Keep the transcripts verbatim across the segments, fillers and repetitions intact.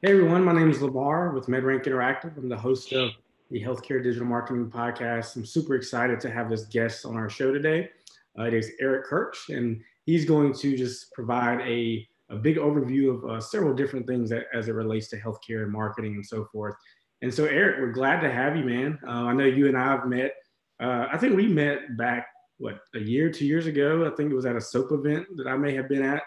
Hey everyone, my name is Lamar with MedRank Interactive. I'm the host of the Healthcare Digital Marketing Podcast. I'm super excited to have this guest on our show today. Uh, it is Eric Kirsch, and he's going to just provide a, a big overview of uh, several different things that, as it relates to healthcare and marketing and so forth. And so Eric, we're glad to have you, man. Uh, I know you and I have met, uh, I think we met back, what, a year, two years ago? I think it was at a SOPE event that I may have been at.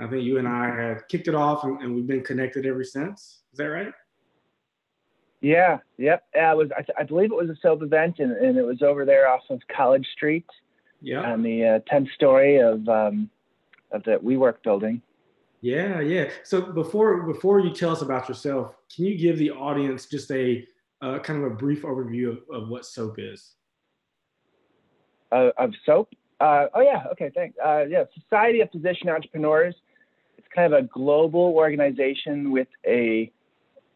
I think you and I had kicked it off, and, and we've been connected ever since. Is that right? Yeah. Yep. I was. I, I believe it was a SOPE event, and, and it was over there off of College Street. Yeah. On the uh, tenth story of um, of the WeWork building. Yeah. Yeah. So before before you tell us about yourself, can you give the audience just a uh, kind of a brief overview of, of what SOPE is? Uh, of SOPE. Uh, oh yeah. Okay. Thanks. Uh, yeah. Society of Physician Entrepreneurs. It's kind of a global organization with a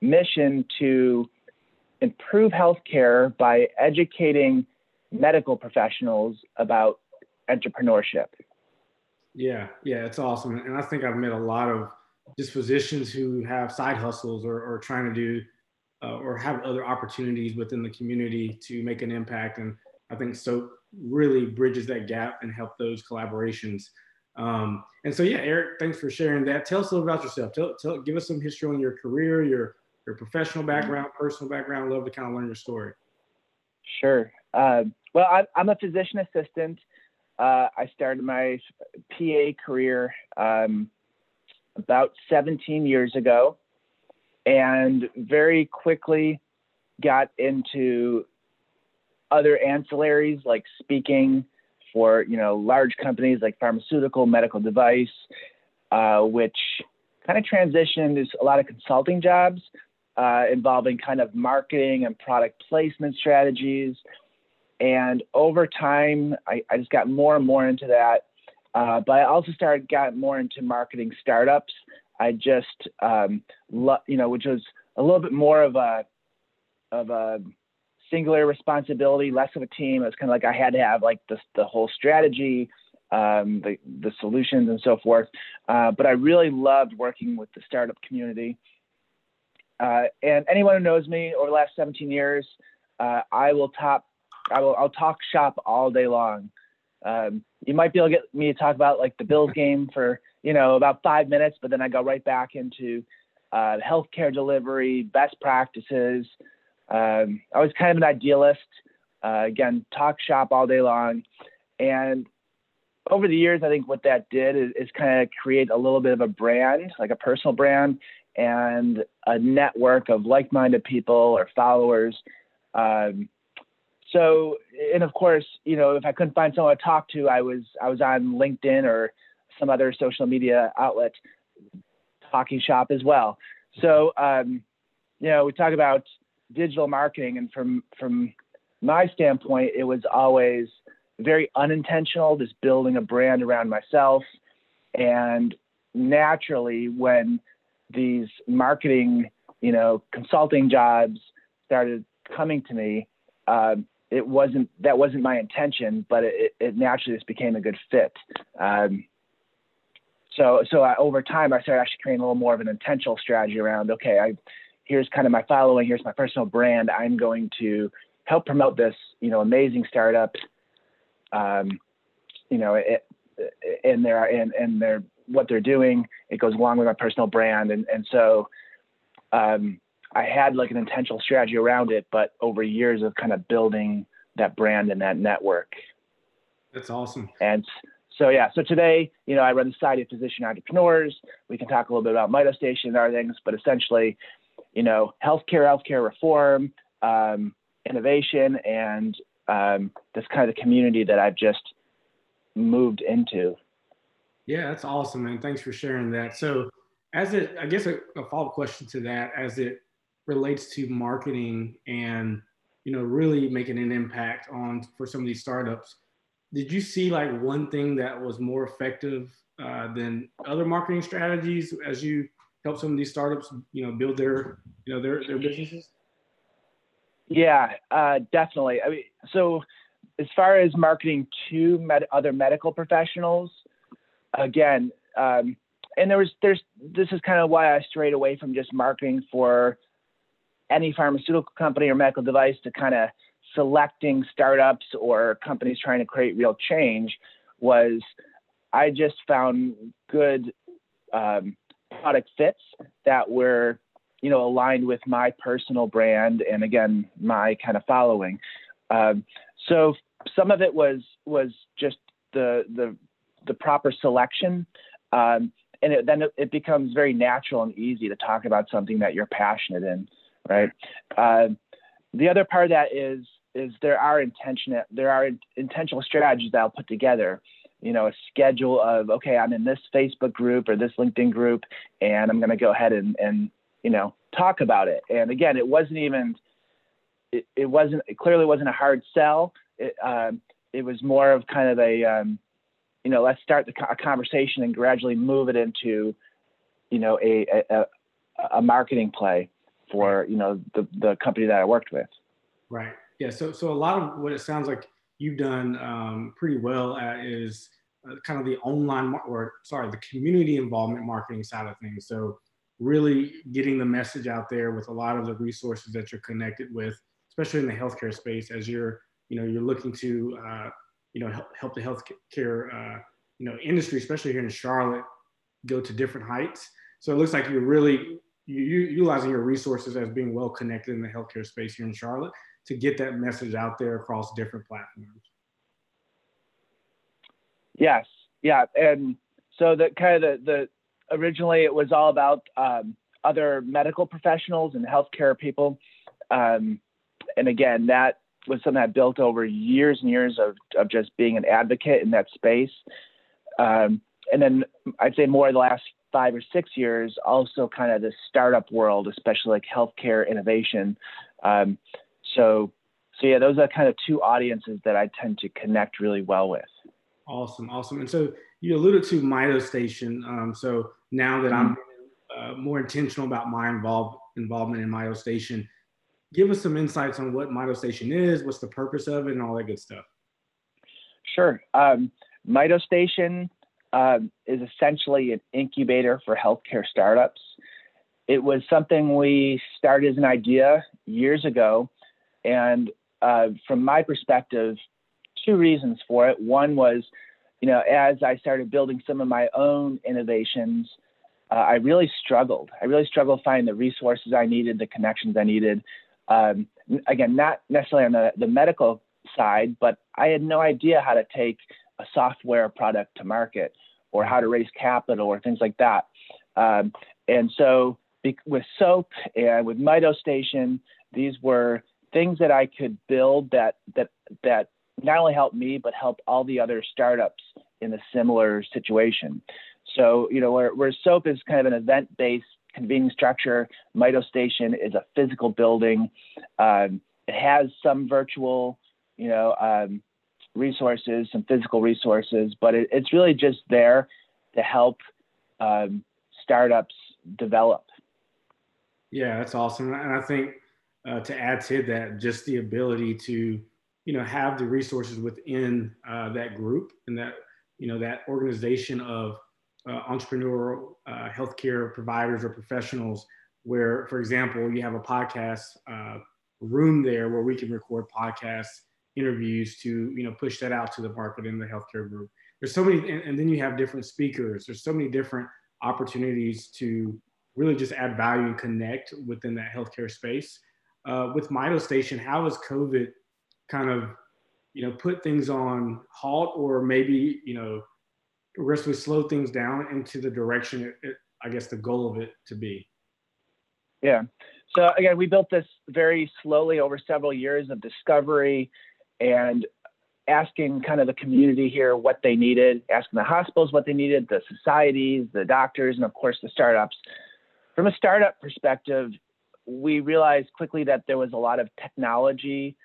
mission to improve healthcare by educating medical professionals about entrepreneurship. Yeah. Yeah. It's awesome. And I think I've met a lot of just physicians who have side hustles or, or trying to do uh, or have other opportunities within the community to make an impact. And I think SOPE really bridges that gap and help those collaborations. Um, and so, yeah, Eric, thanks for sharing that. Tell us a little about yourself. Tell, tell, give us some history on your career, your, your professional background, personal background. Love to kind of learn your story. Sure. Uh, well, I, I'm a physician assistant. Uh, I started my P A career um, about seventeen years ago and very quickly got into other ancillaries like speaking for, you know, large companies like pharmaceutical, medical device, uh, which kind of transitioned to a lot of consulting jobs uh, involving kind of marketing and product placement strategies. And over time, I, I just got more and more into that. Uh, but I also started, got more into marketing startups. I just, um, lo- you know, which was a little bit more of a, of a, singular responsibility, less of a team. It's kind of like I had to have like the, the whole strategy, um, the, the solutions and so forth. Uh, but I really loved working with the startup community. Uh, and anyone who knows me over the last seventeen years, uh, I will top, I will, I'll talk shop all day long. Um, you might be able to get me to talk about like the Bills game for, you know, about five minutes, but then I go right back into uh, healthcare delivery, best practices. Um, I was kind of an idealist, uh, again, talk shop all day long. And over the years, I think what that did is, is kind of create a little bit of a brand, like a personal brand and a network of like-minded people or followers. Um, so, and of course, you know, if I couldn't find someone to talk to, I was, I was on LinkedIn or some other social media outlet, talking shop as well. So, um, you know, we talk about digital marketing, and from from my standpoint, it was always very unintentional, just building a brand around myself. And naturally, when these marketing, you know, consulting jobs started coming to me, uh, it wasn't that wasn't my intention, but it, it naturally just became a good fit. Um, so so I, over time, I started actually creating a little more of an intentional strategy around, okay, I. here's kind of my following, here's my personal brand. I'm going to help promote this, you know, amazing startup, um, you know, it, it, and their, and, and their, what they're doing. It goes along with my personal brand. And, and so um, I had like an intentional strategy around it, but over years of kind of building that brand and that network. That's awesome. And so, yeah, so today, you know, I run the Society of Physician Entrepreneurs. We can talk a little bit about Mito Station and other things, but essentially, you know, healthcare, healthcare reform, um, innovation, and um, this kind of community that I've just moved into. Yeah, that's awesome, man. Thanks for sharing that. So as it, I guess a, a follow-up question to that, as it relates to marketing and, you know, really making an impact on, for some of these startups, did you see like one thing that was more effective uh, than other marketing strategies as you help some of these startups, you know, build their, you know, their, their businesses? Yeah, uh, definitely. I mean, so as far as marketing to med- other medical professionals, again, um, and there was, there's, this is kind of why I strayed away from just marketing for any pharmaceutical company or medical device to kind of selecting startups or companies trying to create real change, was I just found good um, product fits that were, you know, aligned with my personal brand and again, my kind of following. Um, so some of it was, was just the, the, the proper selection. Um, and it, then it, it becomes very natural and easy to talk about something that you're passionate in. Right. Uh, the other part of that is, is there are intentional, there are intentional strategies that I'll put together, you know, a schedule of, okay, I'm in this Facebook group or this LinkedIn group, and I'm going to go ahead and, and, you know, talk about it. And again, it wasn't even, it, it wasn't, it clearly wasn't a hard sell. It, um, it was more of kind of a, um, you know, let's start the co- a conversation and gradually move it into, you know, a, a, a marketing play for, you know, the, the company that I worked with. Right. Yeah. So, so a lot of what it sounds like you've done um, pretty well at is uh, kind of the online mar- or sorry, the community involvement marketing side of things. So really getting the message out there with a lot of the resources that you're connected with, especially in the healthcare space, as you're, you know, you're looking to, uh, you know, help, help the healthcare, uh, you know, industry, especially here in Charlotte, go to different heights. So it looks like you're really, you're utilizing your resources as being well connected in the healthcare space here in Charlotte to get that message out there across different platforms. Yes, yeah, and so the kind of the, the originally it was all about um, other medical professionals and healthcare people, um, and again that was something I built over years and years of of just being an advocate in that space, um, and then I'd say more the last five or six years, also kind of the startup world, especially like healthcare innovation. Um, so, so yeah, those are kind of two audiences that I tend to connect really well with. Awesome. Awesome. And so you alluded to Mito Station. Um, so now that I'm uh, more intentional about my involve, involvement in Mito Station, give us some insights on what Mito Station is, what's the purpose of it, and all that good stuff. Sure. Um, Mito Station Um, is essentially an incubator for healthcare startups. It was something we started as an idea years ago. And uh, from my perspective, two reasons for it. One was, you know, as I started building some of my own innovations, uh, I really struggled. I really struggled finding the resources I needed, the connections I needed. Um, again, not necessarily on the, the medical side, but I had no idea how to take a software product to market, or how to raise capital, or things like that. Um, and so be- with SOPE and with Mito Station, these were things that I could build that that that not only helped me, but helped all the other startups in a similar situation. So, you know, where, where SOPE is kind of an event-based convening structure, Mito Station is a physical building. Um, it has some virtual, you know, um, resources, some physical resources, but it, it's really just there to help um, startups develop. Yeah, that's awesome. And I think uh, to add to that, just the ability to, you know, have the resources within uh, that group and that, you know, that organization of uh, entrepreneurial uh, healthcare providers or professionals, where, for example, you have a podcast uh, room there where we can record podcasts, interviews to, you know, push that out to the market in the healthcare group. There's so many, and, and then you have different speakers. There's so many different opportunities to really just add value and connect within that healthcare space. Uh, with Mito Station, how has COVID kind of, you know, put things on halt, or maybe, you know, progressively slowed things down into the direction, it, it, I guess, the goal of it to be? Yeah. So again, we built this very slowly over several years of discovery, and asking kind of the community here what they needed, asking the hospitals what they needed, the societies, the doctors, and of course the startups. From a startup perspective, we realized quickly that there was a lot of technology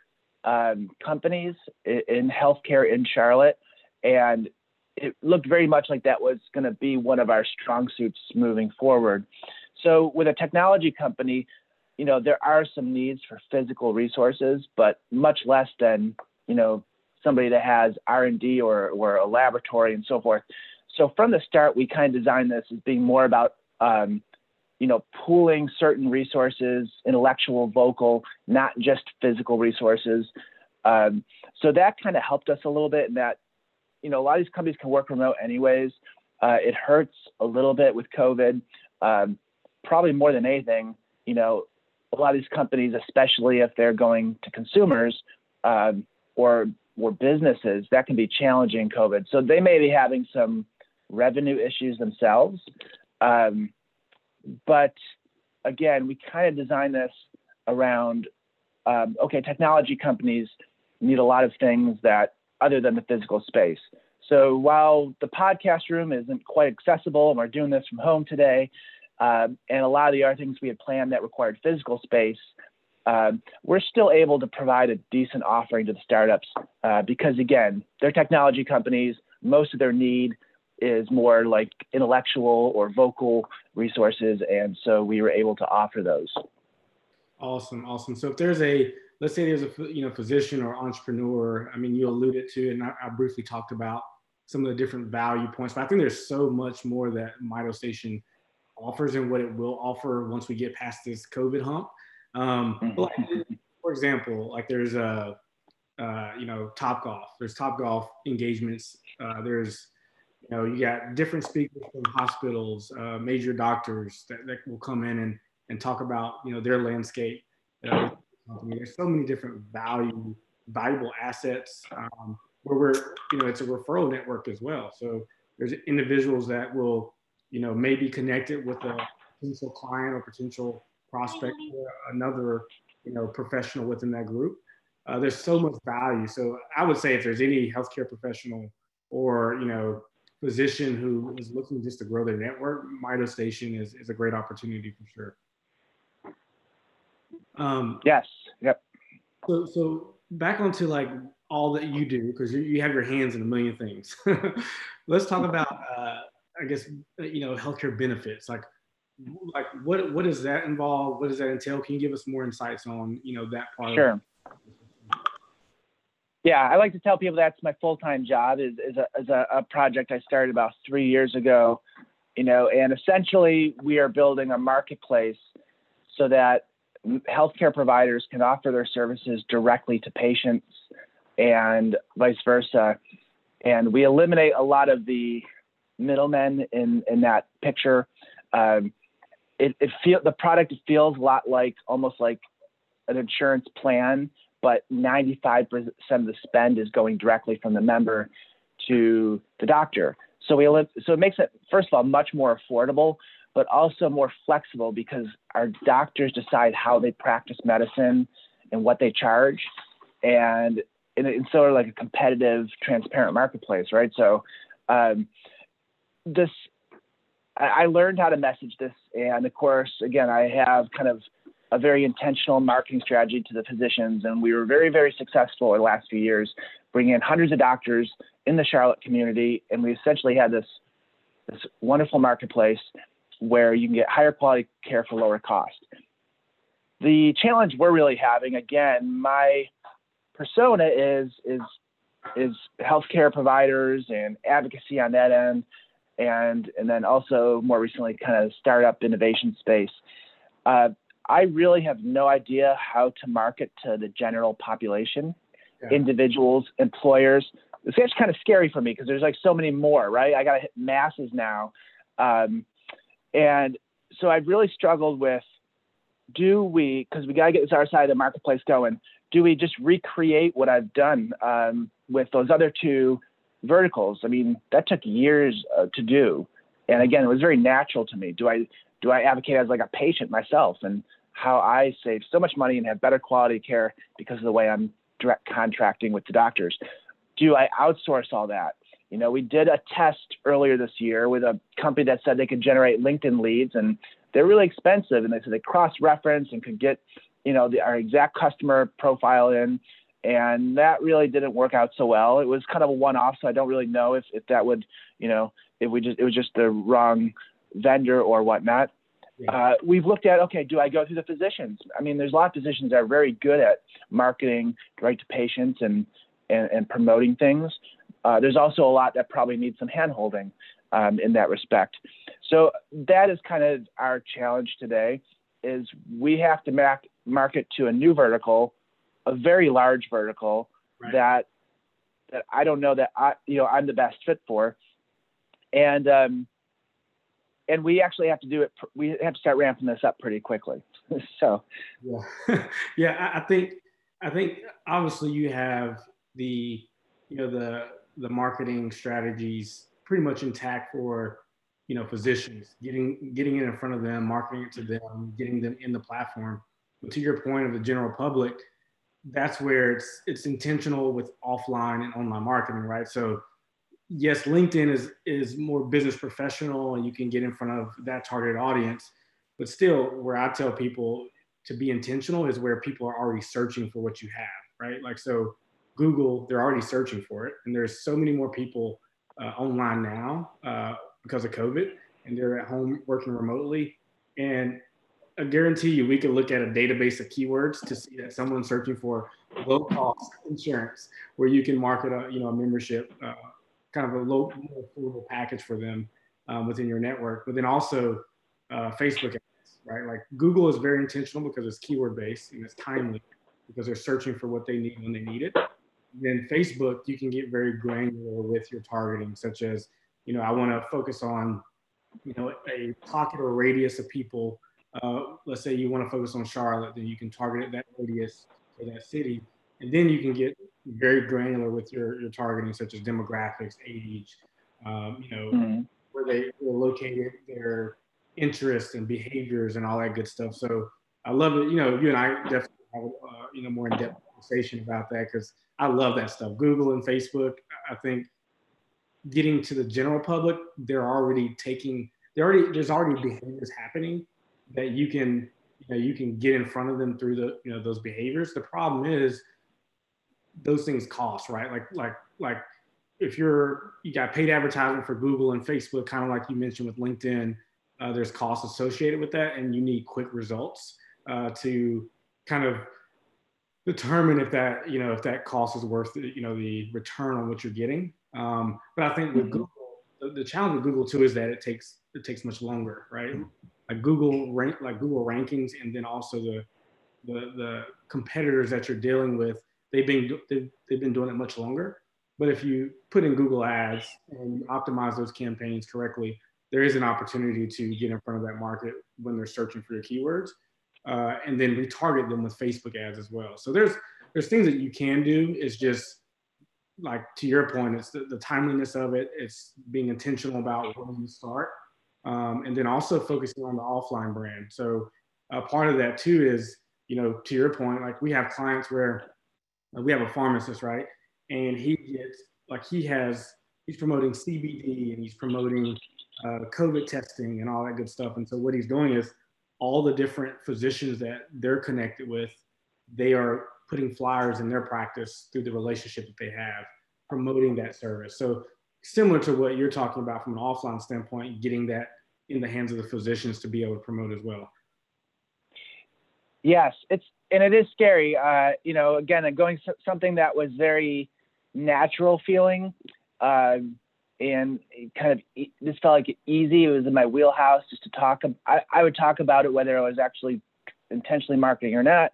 um, companies in, in healthcare in Charlotte, and it looked very much like that was going to be one of our strong suits moving forward. So with a technology company, you know, there are some needs for physical resources, but much less than, you know, somebody that has R and D or, or a laboratory and so forth. So from the start, we kind of designed this as being more about, um, you know, pooling certain resources, intellectual, vocal, not just physical resources. Um, so that kind of helped us a little bit in that, you know, a lot of these companies can work remote anyways. Uh, it hurts a little bit with COVID, um, probably more than anything. You know, a lot of these companies, especially if they're going to consumers um, or or businesses, that can be challenging COVID. So they may be having some revenue issues themselves. Um, but again, we kind of designed this around, um, okay, technology companies need a lot of things that other than the physical space. So while the podcast room isn't quite accessible, and we're doing this from home today, um, and a lot of the other things we had planned that required physical space, um, we're still able to provide a decent offering to the startups uh, because, again, they're technology companies. Most of their need is more like intellectual or vocal resources, and so we were able to offer those. Awesome, awesome. So if there's a, let's say there's a you know physician or entrepreneur, I mean, you alluded to, and I, I briefly talked about some of the different value points, but I think there's so much more that Mito Station offers and what it will offer once we get past this COVID hump. Um, mm-hmm. But like, for example, like there's a, uh, you know, Topgolf, there's Topgolf engagements. Uh, there's, you know, you got different speakers from hospitals, uh, major doctors that, that will come in and, and talk about, you know, their landscape. Uh, there's so many different value, valuable assets um, where we're, you know, it's a referral network as well. So there's individuals that will, you know, maybe connected with a potential client or potential prospect or another, you know, professional within that group. Uh, there's so much value. So I would say if there's any healthcare professional or, you know, physician who is looking just to grow their network, Mito Station is, is a great opportunity for sure. Um, yes. Yep. So, so back onto like all that you do, because you, you have your hands in a million things. Let's talk about, uh, I guess, you know, healthcare benefits. Like, like what, what does that involve? What does that entail? Can you give us more insights on, you know, that part? Sure. Yeah, I like to tell people that's my full-time job is, is, a, is a, a project I started about three years ago, you know, and essentially we are building a marketplace so that healthcare providers can offer their services directly to patients and vice versa. And we eliminate a lot of the middlemen in, in that picture. Um, it, it feel, the product feels a lot like almost like an insurance plan, but ninety-five percent of the spend is going directly from the member to the doctor. So we live, so it makes it, first of all, much more affordable, but also more flexible because our doctors decide how they practice medicine and what they charge. And, and it's sort of like a competitive, transparent marketplace, right? So um, this, I learned how to message this. And of course, again, I have kind of a very intentional marketing strategy to the physicians. And we were very, very successful in the last few years, bringing in hundreds of doctors in the Charlotte community. And we essentially had this, this wonderful marketplace where you can get higher quality care for lower cost. The challenge we're really having, again, my persona is, is, is healthcare providers and advocacy on that end. And, and then also more recently kind of startup innovation space. Uh, I really have no idea how to market to the general population, yeah. Individuals, employers. It's actually kind of scary for me because there's like so many more, right? I got to hit masses now. Um, and so I've really struggled with, do we, because we got to get this our side of the marketplace going, do we just recreate what I've done um, with those other two verticals? I mean, that took years uh, to do. And again, it was very natural to me. Do I, do I advocate as like a patient myself and how I save so much money and have better quality care because of the way I'm direct contracting with the doctors? Do I outsource all that? You know, we did a test earlier this year with a company that said they could generate LinkedIn leads and they're really expensive. And they said they cross-reference and could get, you know, the, our exact customer profile in. And that really didn't work out so well. It was kind of a one-off, so I don't really know if, if that would, you know, if we just, it was just the wrong vendor or whatnot. Yeah. Uh, we've looked at, okay, do I go through the physicians? I mean, there's a lot of physicians that are very good at marketing right to patients and, and, and promoting things. Uh, there's also a lot that probably needs some hand-holding. um, in that respect. So that is kind of our challenge today, is we have to mac- market to a new vertical, a very large vertical, right, that that I don't know that I, you know, I'm the best fit for. And um, and we actually have to do it. We have to start ramping this up pretty quickly. So, yeah, yeah. I think I think obviously you have the you know the the marketing strategies pretty much intact for you know physicians, getting getting it in front of them, marketing it to them, getting them in the platform. But to your point of the general public, that's where it's it's intentional with offline and online marketing, right? So. Yes, LinkedIn is is more business professional and you can get in front of that targeted audience, but still where I tell people to be intentional is where people are already searching for what you have, right? Like, so Google, they're already searching for it. And there's so many more people uh, online now uh, because of COVID, and they're at home working remotely. And I guarantee you, we could look at a database of keywords to see that someone's searching for low cost insurance, where you can market a, you know, a membership, uh, kind of a low affordable package for them um, within your network. But then also uh, Facebook ads, right? Like Google is very intentional because it's keyword based and it's timely because they're searching for what they need when they need it. And then Facebook, you can get very granular with your targeting, such as, you know, I want to focus on, you know, a pocket or radius of people. Uh, let's say you want to focus on Charlotte, then you can target that radius for that city. And then you can get very granular with your, your targeting, such as demographics, age, um, you know, mm-hmm. where they were located, their interests and behaviors and all that good stuff. So I love it. You know, you and I definitely have uh, you know, more in-depth conversation about that because I love that stuff. Google and Facebook, I think getting to the general public, they're already taking, they already, there's already behaviors happening that you can, you know, you can get in front of them through the, you know, those behaviors. The problem is, those things cost, right? Like, like, like if you're, you got paid advertising for Google and Facebook, kind of like you mentioned with LinkedIn, uh, there's costs associated with that. And you need quick results uh, to kind of determine if that, you know, if that cost is worth, you know, the return on what you're getting. Um, but I think with mm-hmm. Google, the, the challenge with Google too, is that it takes, it takes much longer, right? Like Google rank, like Google rankings, and then also the, the, the competitors that you're dealing with, They've been, they've, they've been doing it much longer. But if you put in Google ads and optimize those campaigns correctly, there is an opportunity to get in front of that market when they're searching for your keywords, uh, and then retarget them with Facebook ads as well. So there's there's things that you can do. It's just, like to your point, it's the, the timeliness of it. It's being intentional about when you start, um, and then also focusing on the offline brand. So uh, part of that too is, you know, to your point, like we have clients where we have a pharmacist, right? And he gets, like he has, he's promoting C B D and he's promoting uh, COVID testing and all that good stuff. And so what he's doing is all the different physicians that they're connected with, they are putting flyers in their practice through the relationship that they have, promoting that service. So similar to what you're talking about from an offline standpoint, getting that in the hands of the physicians to be able to promote as well. Yes, it's, and it is scary, uh, you know, again, going so, something that was very natural feeling uh, and kind of e- this felt like easy. It was in my wheelhouse just to talk. I, I would talk about it, whether I was actually intentionally marketing or not,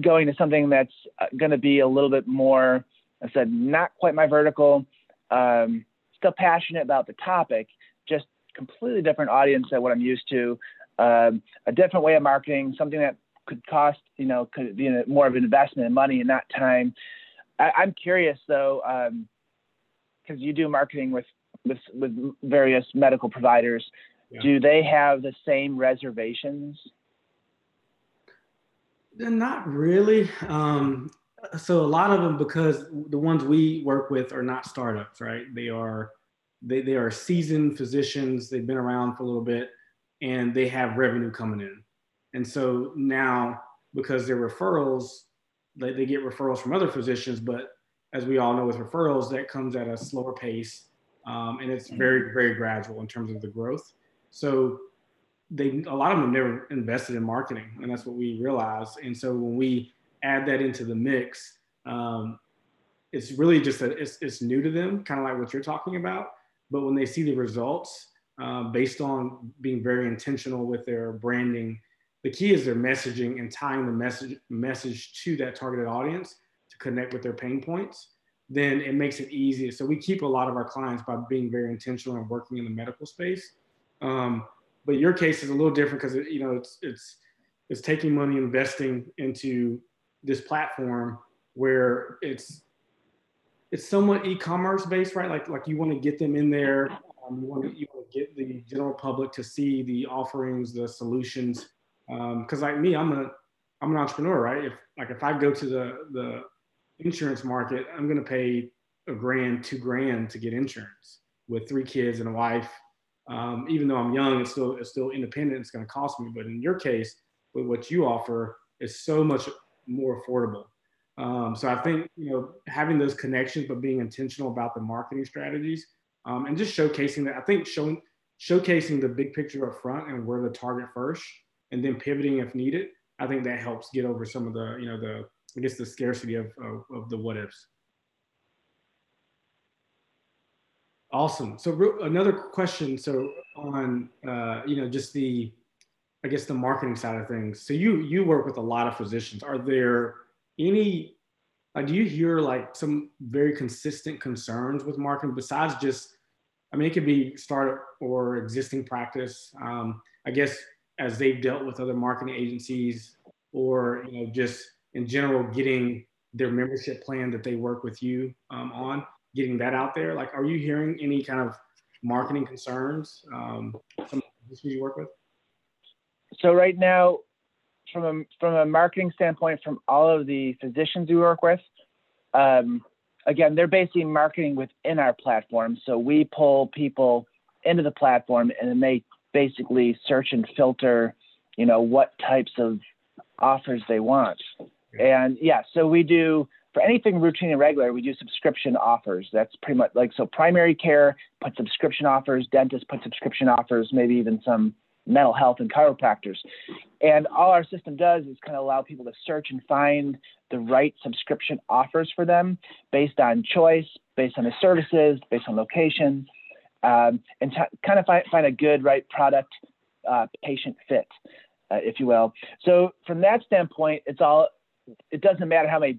going to something that's going to be a little bit more, I said, not quite my vertical, um, still passionate about the topic, just completely different audience than what I'm used to, um, a different way of marketing, something that could cost, you know, could be more of an investment in money and not time. I, I'm curious though, um, because you do marketing with, with, with various medical providers. Yeah. Do they have the same reservations? They're not really. Um, so a lot of them, because the ones we work with are not startups, right? They are, they, they are seasoned physicians. They've been around for a little bit and they have revenue coming in. And so now, because they're referrals, they, they get referrals from other physicians, but as we all know with referrals, that comes at a slower pace, um, and it's very, very gradual in terms of the growth. So they, a lot of them have never invested in marketing, and that's what we realize. And so when we add that into the mix, um, it's really just that it's, it's new to them, kind of like what you're talking about. but when they see the results uh, based on being very intentional with their branding, the key is their messaging and tying the message message to that targeted audience to connect with their pain points, then it makes it easier. So we keep a lot of our clients by being very intentional and working in the medical space. Um, but your case is a little different because it, you know, it's, it's, it's taking money, investing into this platform where it's, it's somewhat e-commerce based, right? Like, like you want to get them in there. Um, you want to, you want to get the general public to see the offerings, the solutions. Um, Cause like me, I'm a, I'm an entrepreneur, right? If like, if I go to the, the insurance market, I'm going to pay a grand, two grand to get insurance with three kids and a wife. Um, even though I'm young, it's still, it's still independent. It's going to cost me. But in your case, with what you offer, is so much more affordable. Um, so I think, you know, having those connections, but being intentional about the marketing strategies, um, and just showcasing that, I think showing, showcasing the big picture up front and we're the target first, and then pivoting if needed. I think that helps get over some of the, you know, the, I guess the scarcity of, of, of the what ifs. Awesome. So re- another question. So on, uh, you know, just the, I guess the marketing side of things. So you, you work with a lot of physicians. Are there any, like, do you hear like some very consistent concerns with marketing besides just, I mean, it could be startup or existing practice. Um, I guess as they've dealt with other marketing agencies, or, you know, just in general, getting their membership plan that they work with you um, on, getting that out there. Like, are you hearing any kind of marketing concerns? Um, some businesses you work with? So right now, from a, from a marketing standpoint, from all of the physicians we work with, um, again, they're basically marketing within our platform. So we pull people into the platform, and then they basically search and filter, you know, what types of offers they want. And yeah, so we do, for anything routine and regular, we do subscription offers. That's pretty much like, so primary care put subscription offers, dentists put subscription offers, maybe even some mental health and chiropractors. And all our system does is kind of allow people to search and find the right subscription offers for them based on choice, based on the services, based on location, um, and t- kind of find, find a good, right product, uh, patient fit, uh, if you will. So from that standpoint, it's all, it doesn't matter how many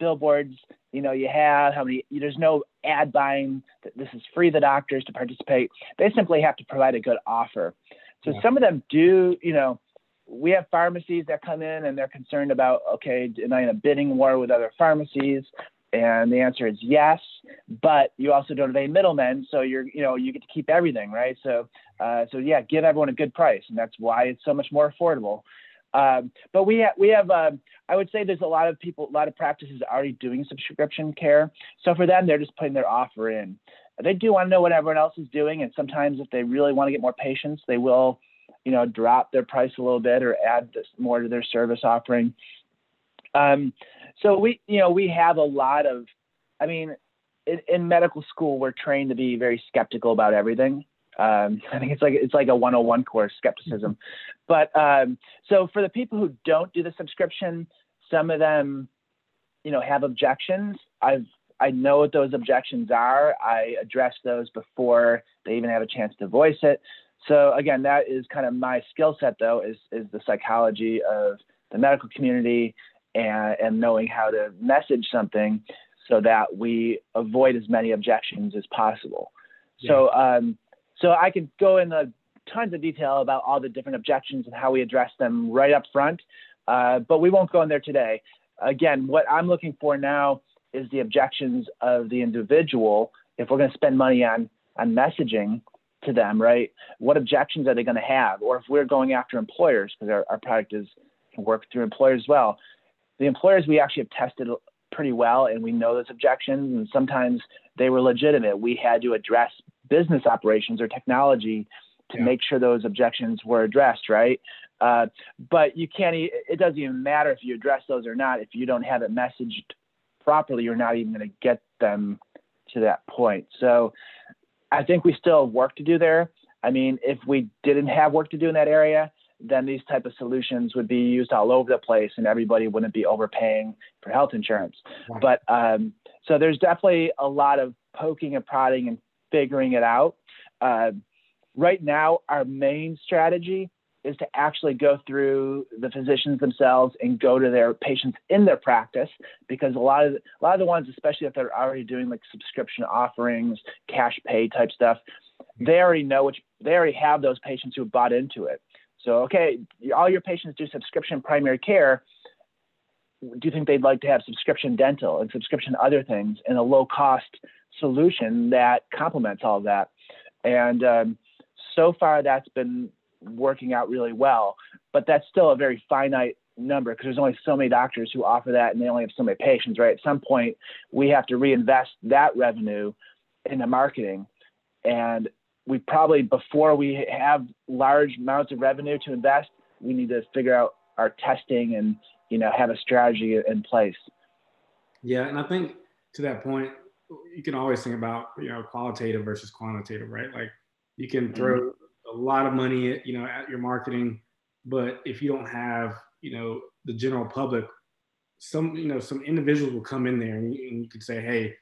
billboards, you know, you have, how many, there's no ad buying. This is free to doctors to participate. They simply have to provide a good offer. So yeah. Some of them do, you know, we have pharmacies that come in and they're concerned about, okay, am I in a bidding war with other pharmacies? And the answer is yes, but you also don't have any middlemen. So you're, you know, you get to keep everything, right? So, uh, so yeah, give everyone a good price. And that's why it's so much more affordable. Um, but we have, we have, um, I would say there's a lot of people, a lot of practices already doing subscription care. So for them, they're just putting their offer in. They do want to know what everyone else is doing. And sometimes if they really want to get more patients, they will, you know, drop their price a little bit or add this more to their service offering. Um, so we, you know, we have a lot of, I mean, in, in medical school, we're trained to be very skeptical about everything. Um, I think it's like, it's like a one oh one course, skepticism. But um, so for the people who don't do the subscription, some of them, you know, have objections. I've, I know what those objections are. I address those before they even have a chance to voice it. So again, that is kind of my skill set though, is, is the psychology of the medical community and, and knowing how to message something so that we avoid as many objections as possible. Yeah. So, um, So I could go into tons of detail about all the different objections and how we address them right up front, uh, but we won't go in there today. Again, what I'm looking for now is the objections of the individual. If we're going to spend money on on messaging to them, right? What objections are they going to have? Or if we're going after employers, because our, our product is can work through employers as well. The employers we actually have tested pretty well, and we know those objections, and sometimes they were legitimate. We had to address business operations or technology to yeah. make sure those objections were addressed, right? Uh, but you can't, it doesn't even matter if you address those or not. If you don't have it messaged properly, you're not even going to get them to that point. So I think we still have work to do there. I mean, if we didn't have work to do in that area, then these type of solutions would be used all over the place and everybody wouldn't be overpaying for health insurance. Right. But um, so there's definitely a lot of poking and prodding and figuring it out. Uh, right now, our main strategy is to actually go through the physicians themselves and go to their patients in their practice, because a lot of a lot of the ones, especially if they're already doing like subscription offerings, cash pay type stuff, they already know which they already have those patients who bought into it. So, okay, all your patients do subscription primary care. Do you think they'd like to have subscription dental and subscription other things and a low cost solution that complements all of that? And um, so far, that's been working out really well, but that's still a very finite number because there's only so many doctors who offer that and they only have so many patients, right? At some point, we have to reinvest that revenue into marketing. And we probably, before we have large amounts of revenue to invest, we need to figure out our testing and, you know, have a strategy in place. Yeah. And I think to that point, you can always think about, you know, qualitative versus quantitative, right? Like you can throw mm-hmm. a lot of money, you know, at your marketing, but if you don't have, you know, the general public, some, you know, some individuals will come in there and you, and you could say, hey,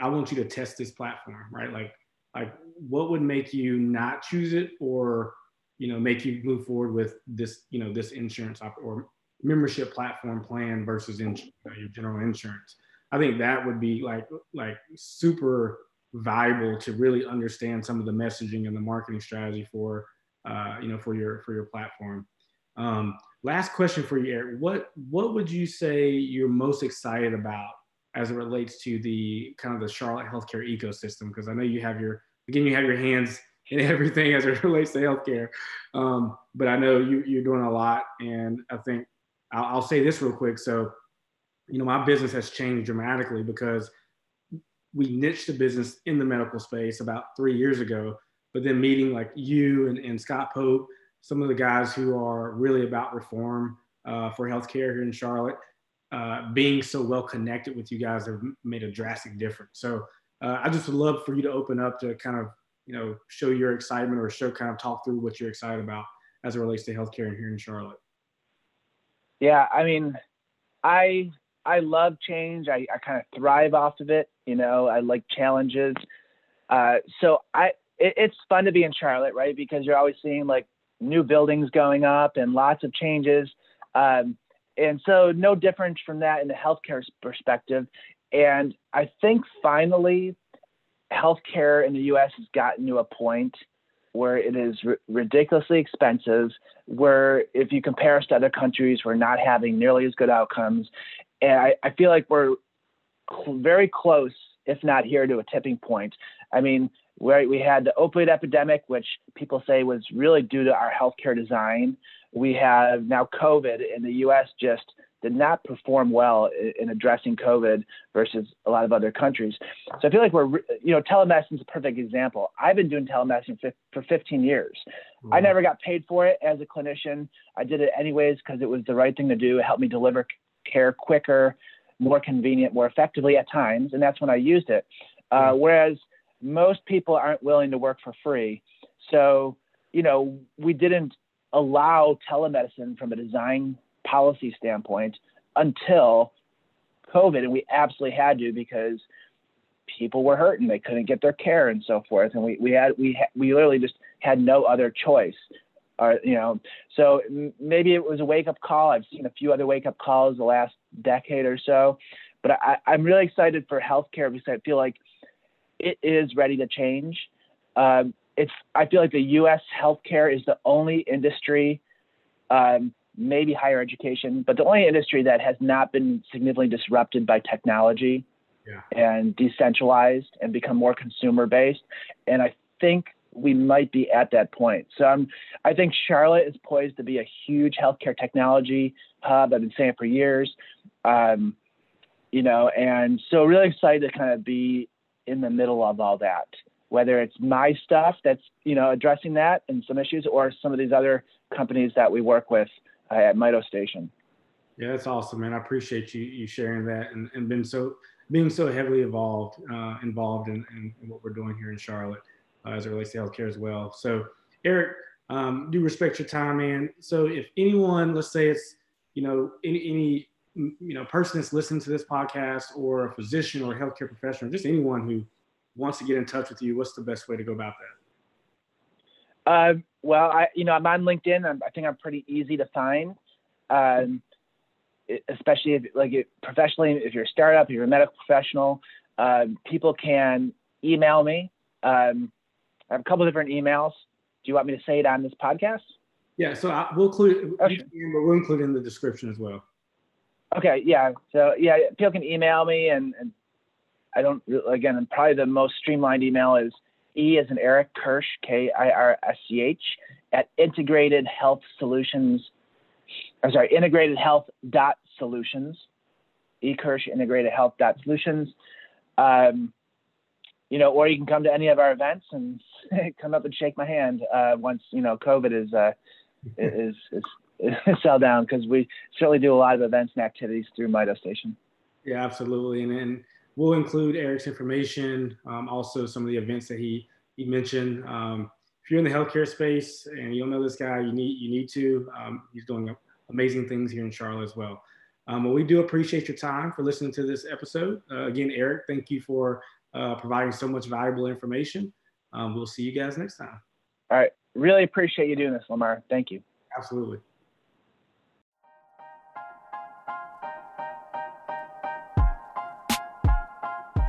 I want you to test this platform, right? Like, like what would make you not choose it, or, you know, make you move forward with this, you know, this insurance op- or membership platform plan versus ins- you know, your general insurance. I think that would be like, like super valuable to really understand some of the messaging and the marketing strategy for, uh, you know, for your, for your platform. Um, last question for you, Eric. What, what would you say you're most excited about as it relates to the kind of the Charlotte healthcare ecosystem? Cause I know you have your, again, you have your hands in everything as it relates to healthcare. Um, but I know you, you're doing a lot. And I think I'll, I'll say this real quick. So, you know, my business has changed dramatically because we niched the business in the medical space about three years ago, but then meeting like you and, and Scott Pope, some of the guys who are really about reform uh, for healthcare here in Charlotte, uh, being so well connected with you guys have made a drastic difference. So uh, I just would love for you to open up to kind of, you know, show your excitement or show kind of talk through what you're excited about as it relates to healthcare here in Charlotte. Yeah, I mean, I I love change. I, I kind of thrive off of it. You know, I like challenges. Uh, so I, it, it's fun to be in Charlotte, right? Because you're always seeing like new buildings going up and lots of changes. Um, and so no different from that in the healthcare perspective. And I think finally healthcare in the U S has gotten to a point where it is r- ridiculously expensive, where if you compare us to other countries, we're not having nearly as good outcomes. And I, I feel like we're cl- very close, if not here, to a tipping point. I mean, right, we had the opioid epidemic, which people say was really due to our healthcare design. We have now COVID, and the U S just did not perform well in, in addressing COVID versus a lot of other countries. So I feel like we're, you know, telemedicine is a perfect example. I've been doing telemedicine f- for fifteen years. Mm-hmm. I never got paid for it as a clinician. I did it anyways because it was the right thing to do. It helped me deliver care quicker, more convenient, more effectively at times. And that's when I used it. Uh, whereas most people aren't willing to work for free. So, you know, we didn't allow telemedicine from a design policy standpoint until COVID. And we absolutely had to, because people were hurting. They couldn't get their care and so forth. And we, we had, we, ha- we literally just had no other choice. Or, you know, so maybe it was a wake-up call. I've seen a few other wake-up calls the last decade or so, but I, I'm really excited for healthcare because I feel like it is ready to change. Um, it's I feel like the U S healthcare is the only industry, um, maybe higher education, but the only industry that has not been significantly disrupted by technology yeah. and decentralized and become more consumer-based. And I think we might be at that point. So I'm, I think Charlotte is poised to be a huge healthcare technology hub. I've been saying it for years, um, you know, and so really excited to kind of be in the middle of all that, whether it's my stuff that's, you know, addressing that and some issues, or some of these other companies that we work with uh, at Mito Station. Yeah, that's awesome, man. I appreciate you you sharing that and, and been so, being so heavily involved, uh, involved in, in what we're doing here in Charlotte. Uh, as it relates to healthcare as well. So Eric, um, do respect your time, man. So if anyone, let's say it's, you know, any, any, you know, person that's listening to this podcast, or a physician or a healthcare professional, just anyone who wants to get in touch with you, what's the best way to go about that? Uh, well, I, you know, I'm on LinkedIn. I'm, I think I'm pretty easy to find, um, especially if, like it, professionally, if you're a startup, if you're a medical professional, um, people can email me. Um, I have a couple of different emails. Do you want me to say it on this podcast? Yeah, so I, we'll include, okay. we'll include it in the description as well. Okay, yeah. So yeah, people can email me, and, and I don't, again, and probably the most streamlined email is E as in Eric Kirsch, K I R S C H, at Integrated Health Solutions, I'm sorry, Integrated Health dot Solutions, E Kirsch, Integrated Health dot Solutions. Um, you know, or you can come to any of our events and come up and shake my hand uh, once, you know, COVID is, uh, is, is, is sell down, because we certainly do a lot of events and activities through Mito Station. Yeah, absolutely. And then we'll include Eric's information, um, also some of the events that he, he mentioned. Um, if you're in the healthcare space and you don't know this guy, you need, you need to. Um, he's doing amazing things here in Charlotte as well. Um, well, we do appreciate your time for listening to this episode. Uh, again, Eric, thank you for uh, providing so much valuable information. Um, we'll see you guys next time. All right. Really appreciate you doing this, Lamar. Thank you. Absolutely.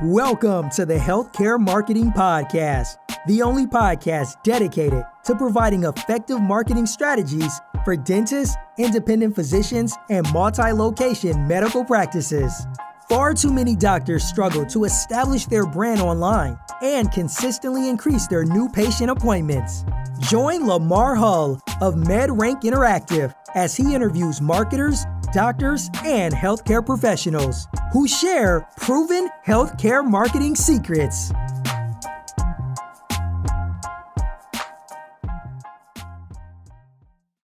Welcome to the Healthcare Marketing Podcast, the only podcast dedicated to providing effective marketing strategies for dentists, independent physicians, and multi-location medical practices. Far too many doctors struggle to establish their brand online and consistently increase their new patient appointments. Join Lamar Hull of MedRank Interactive as he interviews marketers, doctors, and healthcare professionals who share proven healthcare marketing secrets.